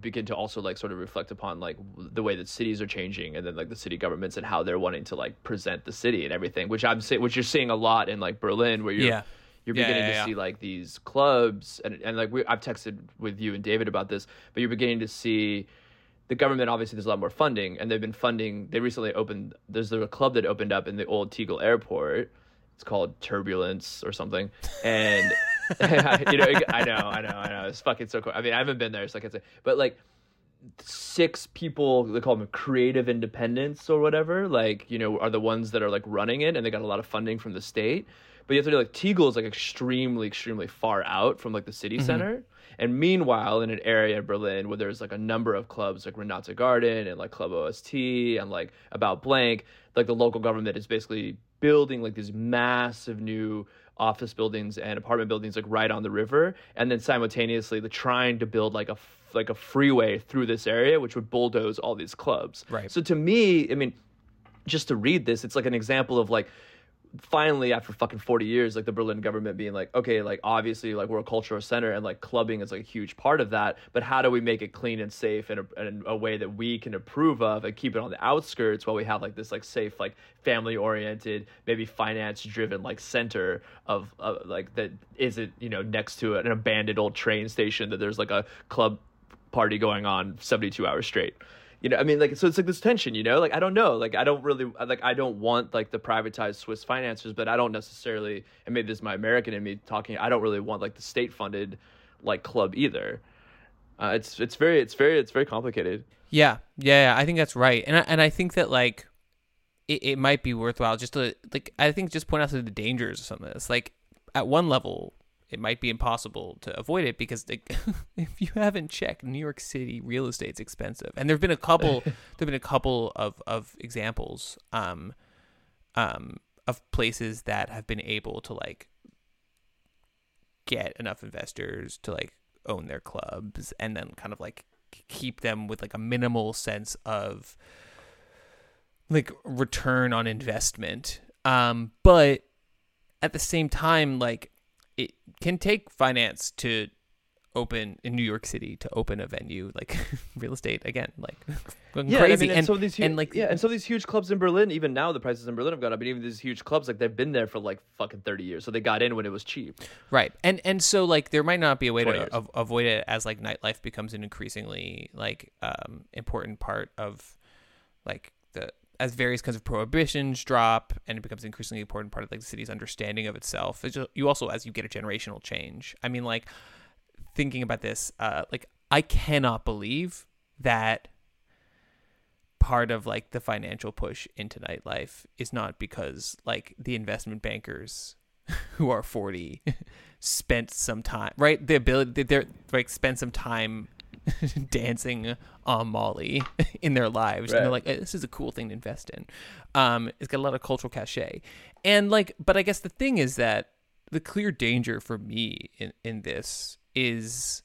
begin to also like sort of reflect upon like the way that cities are changing, and then like the city governments and how they're wanting to like present the city and everything, which you're seeing a lot in like Berlin, where you're beginning to see like these clubs and like I've texted with you and David about this, but you're beginning to see the government, obviously there's a lot more funding, and they recently opened, there's a club that opened up in the old Tegel Airport. It's called Turbulence or something. And you know, I know. It's fucking so cool. I mean, I haven't been there, so I can't say. But like 6 people, they call them creative independents or whatever, like, you know, are the ones that are like running it, and they got a lot of funding from the state. But you have to do like Tegel is like extremely, extremely far out from like the city center. And meanwhile, in an area in Berlin where there's like a number of clubs like Renate Garden and like Club OST and like About Blank, like the local government is basically building like these massive new office buildings and apartment buildings like right on the river. And then simultaneously they're trying to build like a freeway through this area, which would bulldoze all these clubs. Right. So to me, I mean, just to read this, it's like an example of like, finally after fucking 40 years, like the Berlin government being like, okay, like obviously like we're a cultural center and like clubbing is like a huge part of that, but how do we make it clean and safe in a way that we can approve of and keep it on the outskirts while we have like this like safe, like family oriented, maybe finance driven like center of like that isn't, you know, next to an abandoned old train station that there's like a club party going on 72 hours straight. You know, I mean, like, so it's like this tension, you know, like, I don't know, like, I don't really, like, I don't want like the privatized Swiss financiers, but I don't necessarily, and maybe this is my American in me talking, I don't really want like the state funded like club either. It's very complicated. Yeah. I think that's right. And I think that like, it might be worthwhile just to like, I think just point out the dangers of some of this. Like at one level, it might be impossible to avoid it because if you haven't checked, New York City real estate's expensive, and there've been a couple of examples of places that have been able to like get enough investors to like own their clubs and then kind of like keep them with like a minimal sense of like return on investment, but at the same time, like, it can take finance to open in New York City, to open a venue, like real estate again, like going crazy. I mean, and some of these huge clubs in Berlin, even now the prices in Berlin have gone up, but even these huge clubs, like they've been there for like fucking 30 years. So they got in when it was cheap. Right. And so like there might not be a way to avoid it as like nightlife becomes an increasingly like important part of like as various kinds of prohibitions drop, and it becomes an increasingly important part of like the city's understanding of itself. It's just, you also, as you get a generational change. I mean, like thinking about this, like I cannot believe that part of like the financial push into nightlife is not because like the investment bankers who are 40 spent some time, right? The ability they're like spent some time dancing on Molly in their lives, right? And they're like, this is a cool thing to invest in. It's got a lot of cultural cachet, and like, but I guess the thing is that the clear danger for me in this is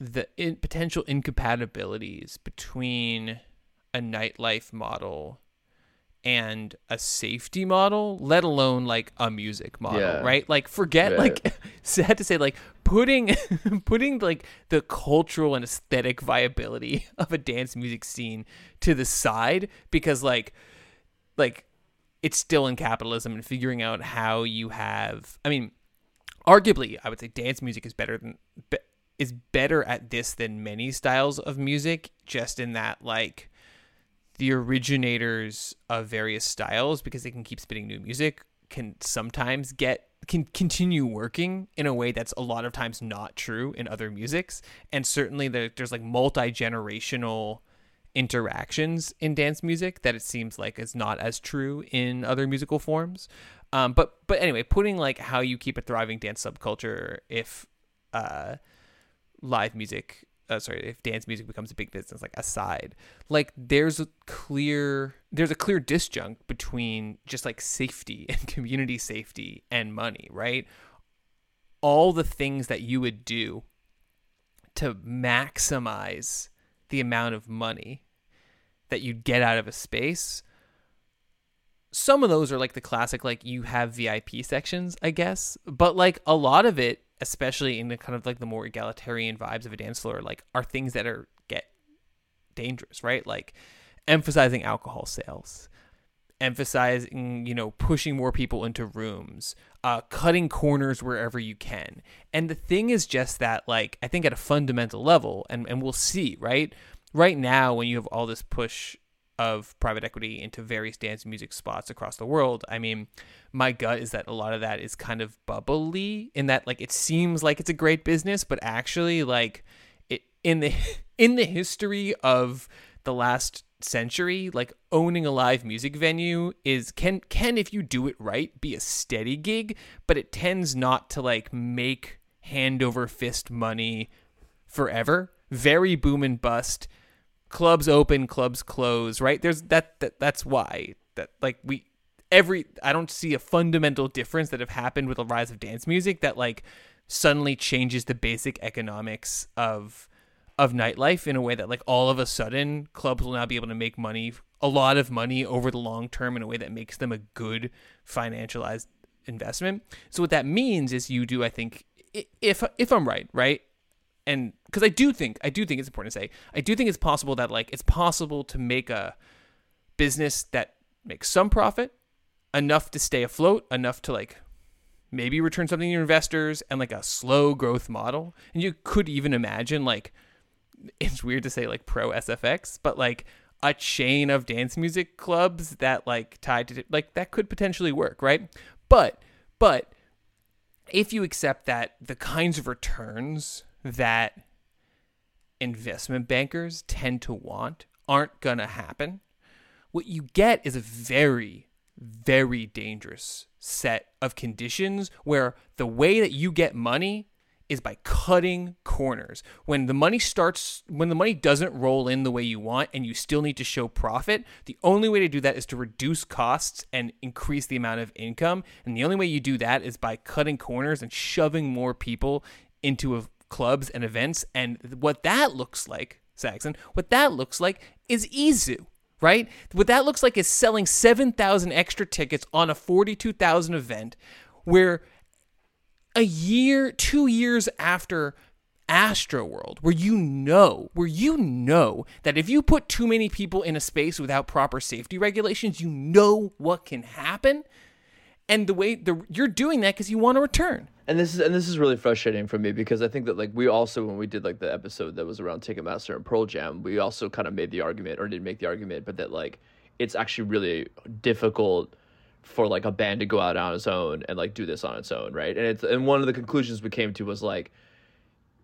the potential incompatibilities between a nightlife model and a safety model, let alone like a music model, right? Like forget like sad to say, like putting like the cultural and aesthetic viability of a dance music scene to the side, because like it's still in capitalism and figuring out how you have, I mean, arguably I would say dance music is better at this than many styles of music, just in that like the originators of various styles, because they can keep spitting new music, can sometimes continue working in a way that's a lot of times not true in other musics. And certainly there's like multi-generational interactions in dance music that it seems like is not as true in other musical forms. But anyway, putting like how you keep a thriving dance subculture if dance music becomes a big business, like aside, like there's a clear disjunct between just like safety and community safety and money, right? All the things that you would do to maximize the amount of money that you'd get out of a space. Some of those are like the classic, like you have VIP sections, I guess, but like a lot of it, especially in the kind of like the more egalitarian vibes of a dance floor, like are things that get dangerous, right? Like emphasizing alcohol sales, emphasizing, pushing more people into rooms, cutting corners wherever you can. And the thing is just that, like, I think at a fundamental level, and we'll see, right? Right now, when you have all this push of private equity into various dance music spots across the world, I mean, my gut is that a lot of that is kind of bubbly, in that like it seems like it's a great business, but actually like it in the history of the last century, like owning a live music venue is can if you do it right be a steady gig, but it tends not to like make hand over fist money forever. Very boom and bust. Clubs open, clubs close, right? There's that's why that like I don't see a fundamental difference that have happened with the rise of dance music that like suddenly changes the basic economics of nightlife in a way that like all of a sudden clubs will now be able to make money, a lot of money over the long term in a way that makes them a good financialized investment. So what that means is you do, I think, if I'm right? And because I do think it's important to say, I do think it's possible that like it's possible to make a business that makes some profit, enough to stay afloat, enough to like maybe return something to your investors, and like a slow growth model. And you could even imagine, like, it's weird to say like pro SFX, but like a chain of dance music clubs that like tied to like that could potentially work, right? But if you accept that the kinds of returns that investment bankers tend to want aren't going to happen, what you get is a very, very dangerous set of conditions where the way that you get money is by cutting corners. When the money doesn't roll in the way you want and you still need to show profit, the only way to do that is to reduce costs and increase the amount of income. And the only way you do that is by cutting corners and shoving more people into clubs and events. And what that looks like, Saxon, is Ezu, right? What that looks like is selling 7,000 extra tickets on a 42,000 event, where 2 years after Astroworld, where you know that if you put too many people in a space without proper safety regulations, you know what can happen. And the way you're doing that because you want to return. And this is really frustrating for me, because I think that like we also, when we did like the episode that was around Ticketmaster and Pearl Jam, we also kind of made the argument, or didn't make the argument, but that like it's actually really difficult for like a band to go out on its own and like do this on its own, right? And one of the conclusions we came to was like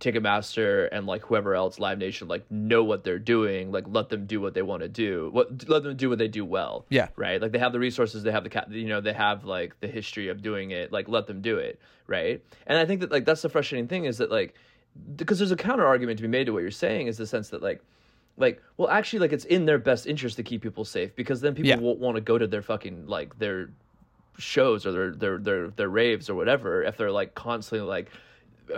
Ticketmaster and like whoever else, Live Nation, like know what they're doing, like let them do what they want to do, let them do what they do well, yeah, right? Like they have the resources, they have they have like the history of doing it, like let them do it, right? And I think that like that's the frustrating thing, is that like, because there's a counter argument to be made to what you're saying, is the sense that like well actually like it's in their best interest to keep people safe, because then people won't want to go to their fucking like their shows or their raves or whatever if they're like constantly like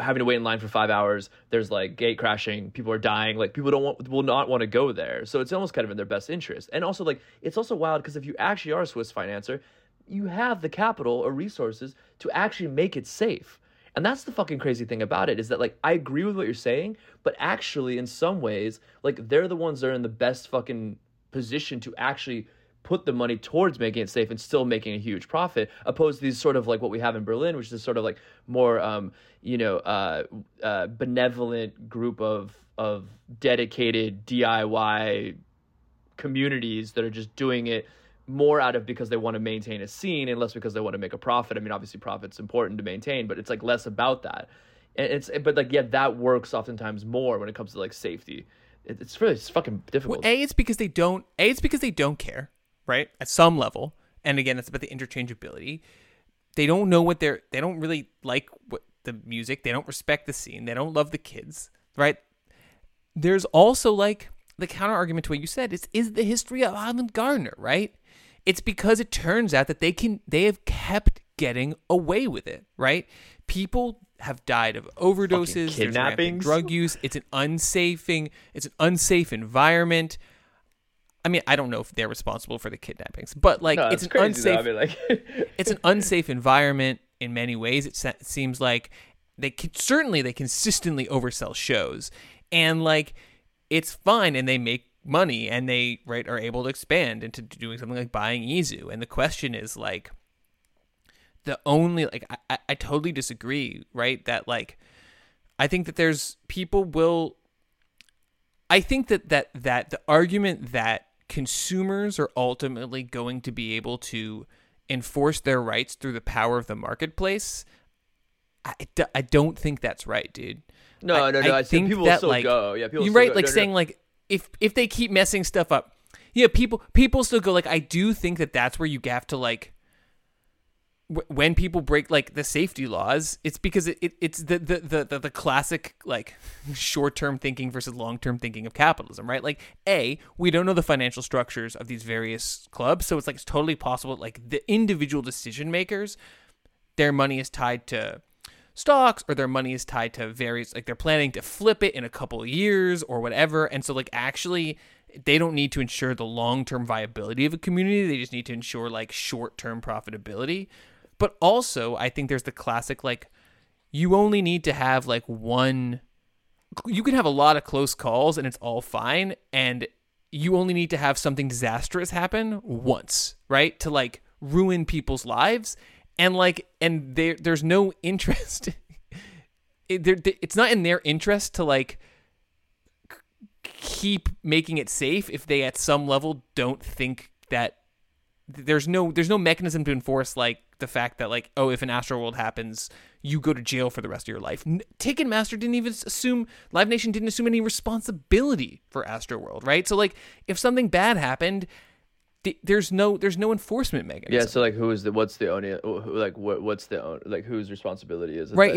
having to wait in line for 5 hours. There's like gate crashing. People are dying. Like people will not want to go there. So it's almost kind of in their best interest. And also like, it's also wild because if you actually are a Swiss financer, you have the capital or resources to actually make it safe. And that's the fucking crazy thing about it, is that, like, I agree with what you're saying, but actually in some ways, like, they're the ones that are in the best fucking position to actually put the money towards making it safe and still making a huge profit, opposed to these sort of like what we have in Berlin, which is sort of like more, benevolent group of dedicated DIY communities that are just doing it more out of because they want to maintain a scene and less because they want to make a profit. I mean, obviously profit's important to maintain, but it's like less about that. And it's, but like, yeah, that works oftentimes more when it comes to like safety. It's really, it's fucking difficult. Well, it's because they don't care, right? At some level. And again, it's about the interchangeability. They don't know what they don't really like what the music. They don't respect the scene. They don't love the kids, right? There's also like the counter argument to what you said is the history of Avant Gardner, right? It's because it turns out that they have kept getting away with it, right? People have died of overdoses, kidnappings, drug use. It's an unsafe environment. I mean, I don't know if they're responsible for the kidnappings, but like, no, it's an unsafe environment in many ways. It seems like they consistently oversell shows, and like, it's fine, and they make money, and they are able to expand into doing something like buying Izu. And the question is like, the only like I totally disagree, right? That like, I think that there's people will. I think that the argument that consumers are ultimately going to be able to enforce their rights through the power of the marketplace, I don't think that's right, dude. No. I think people that, still like, go. Yeah, people. You're right. Go. Like no, saying no. Like. If they keep messing stuff up, yeah, people still go. Like, I do think that that's where you have to like. When people break like the safety laws, it's because it's the classic like short-term thinking versus long-term thinking of capitalism, right? Like, we don't know the financial structures of these various clubs, so it's like it's totally possible. Like the individual decision makers, their money is tied to stocks, or their money is tied to various, like they're planning to flip it in a couple of years or whatever. And so like, actually they don't need to ensure the long-term viability of a community. They just need to ensure like short-term profitability. But also I think there's the classic, like you only need to have like one, you can have a lot of close calls and it's all fine. And you only need to have something disastrous happen once, right? To like ruin people's lives. And like, and there's no interest. It's not in their interest to like keep making it safe if they at some level don't think that there's no mechanism to enforce like the fact that like, oh, if an Astroworld happens, you go to jail for the rest of your life. Ticketmaster didn't even assume, Live Nation didn't assume any responsibility for Astroworld, right? So like, if something bad happened, there's no enforcement mechanism. Yeah, so like, whose responsibility is it? Right.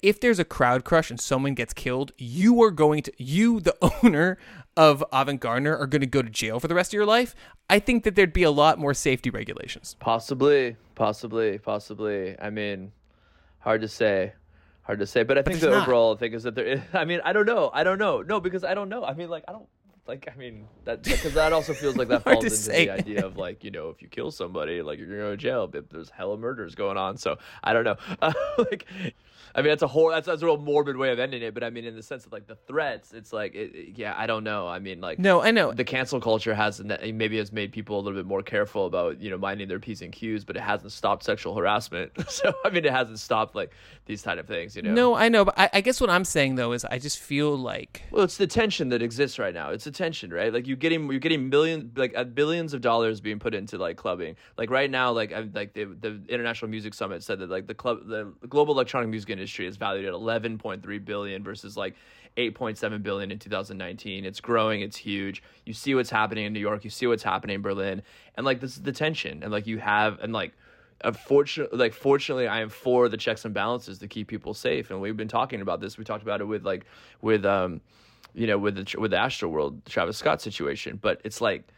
If there's a crowd crush and someone gets killed, the owner of Avant Gardner, are going to go to jail for the rest of your life. I think that there'd be a lot more safety regulations. Possibly. I mean, hard to say. But I think the overall thing is that there is. I mean, I don't know. No, because I don't know. I mean, like, that because that also feels like that falls into the idea of like, you know, if you kill somebody, like you're going to jail. But there's hella murders going on, so I don't know. That's a real morbid way of ending it. But I mean, in the sense of like the threats, it's like, I don't know. I mean, like, no, I know the cancel culture has made people a little bit more careful about, you know, minding their P's and Q's, but it hasn't stopped sexual harassment. So I mean, it hasn't stopped like these kind of things, you know. No, I know, but I guess what I'm saying though is I just feel like, well, it's the tension that exists right now. It's tension, right? Like you're getting millions, like billions of dollars being put into like clubbing. Like right now, the International Music Summit said that like the global electronic music industry is valued at $11.3 billion versus like $8.7 billion in 2019. It's growing. It's huge. You see what's happening in New York. You see what's happening in Berlin. And like this is the tension. And like you have and like. Fortunately, I am for the checks and balances to keep people safe. And we've been talking about this. We talked about it with the Astroworld Travis Scott situation, but it's like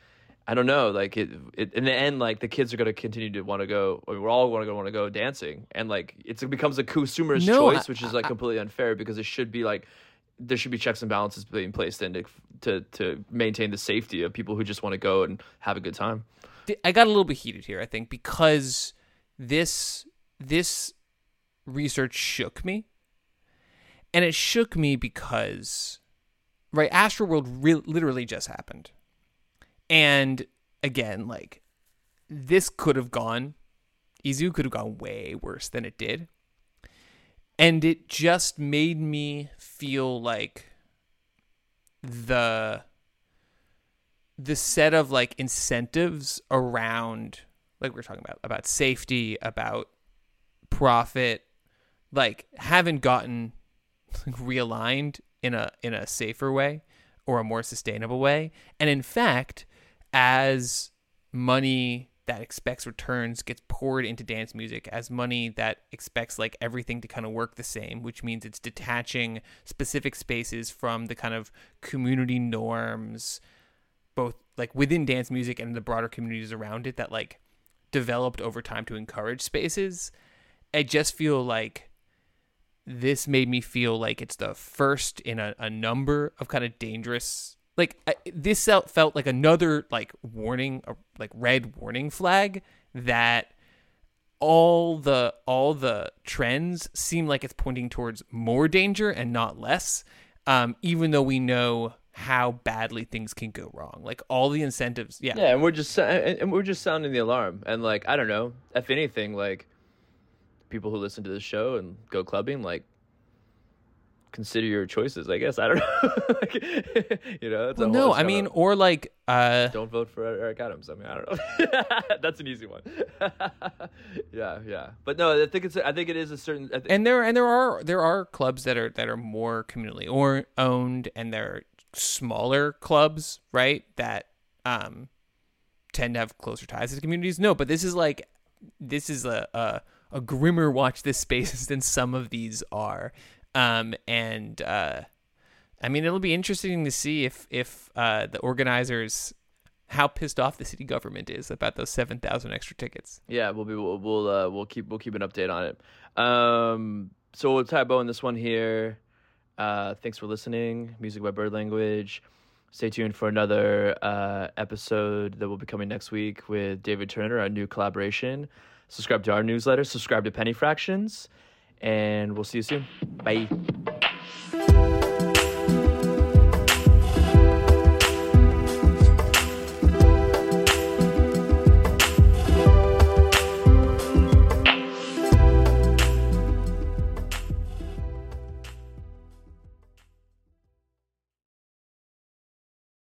I don't know, like it in the end, like the kids are going to continue to want to go, or we're all going to want to go dancing, and like it becomes a consumer's choice, which is like completely unfair, because it should be like there should be checks and balances being placed in to maintain the safety of people who just want to go and have a good time. I got a little bit heated here, I think, because this research shook me, and it shook me because, right, Astroworld literally just happened. And again, like, this could have gone, Izu could have gone way worse than it did. And it just made me feel like the set of like incentives around, like we're talking about safety, about profit, like haven't gotten realigned in a safer way or a more sustainable way. And in fact, as money that expects returns gets poured into dance music, as money that expects like everything to kind of work the same, which means it's detaching specific spaces from the kind of community norms, both like within dance music and the broader communities around it that like developed over time to encourage spaces. I just feel like this made me feel like it's the first in a number of kind of dangerous, like this felt like another like warning, like red warning flag, that all the trends seem like it's pointing towards more danger and not less, even though we know how badly things can go wrong. Like all the incentives. Yeah. And we're just sounding the alarm. And like, I don't know, if anything, like people who listen to this show and go clubbing, like, consider your choices, I guess. I don't know. Like, you know, it's I mean, or like don't vote for Eric Adams. I mean, I don't know. That's an easy one. Yeah. But no, I think it is a certain and there are clubs that are more communally owned, and there are smaller clubs, right, that tend to have closer ties to the communities. No, but this is a grimmer watch this space than some of these are. I mean, it'll be interesting to see if the organizers, how pissed off the city government is about those 7,000 extra tickets. Yeah, we'll keep an update on it. So we'll tie a bow on this one here. Thanks for listening. Music by Bird Language. Stay tuned for another episode that will be coming next week with David Turner, our new collaboration. Subscribe to our newsletter. Subscribe to Penny Fractions. And we'll see you soon. Bye.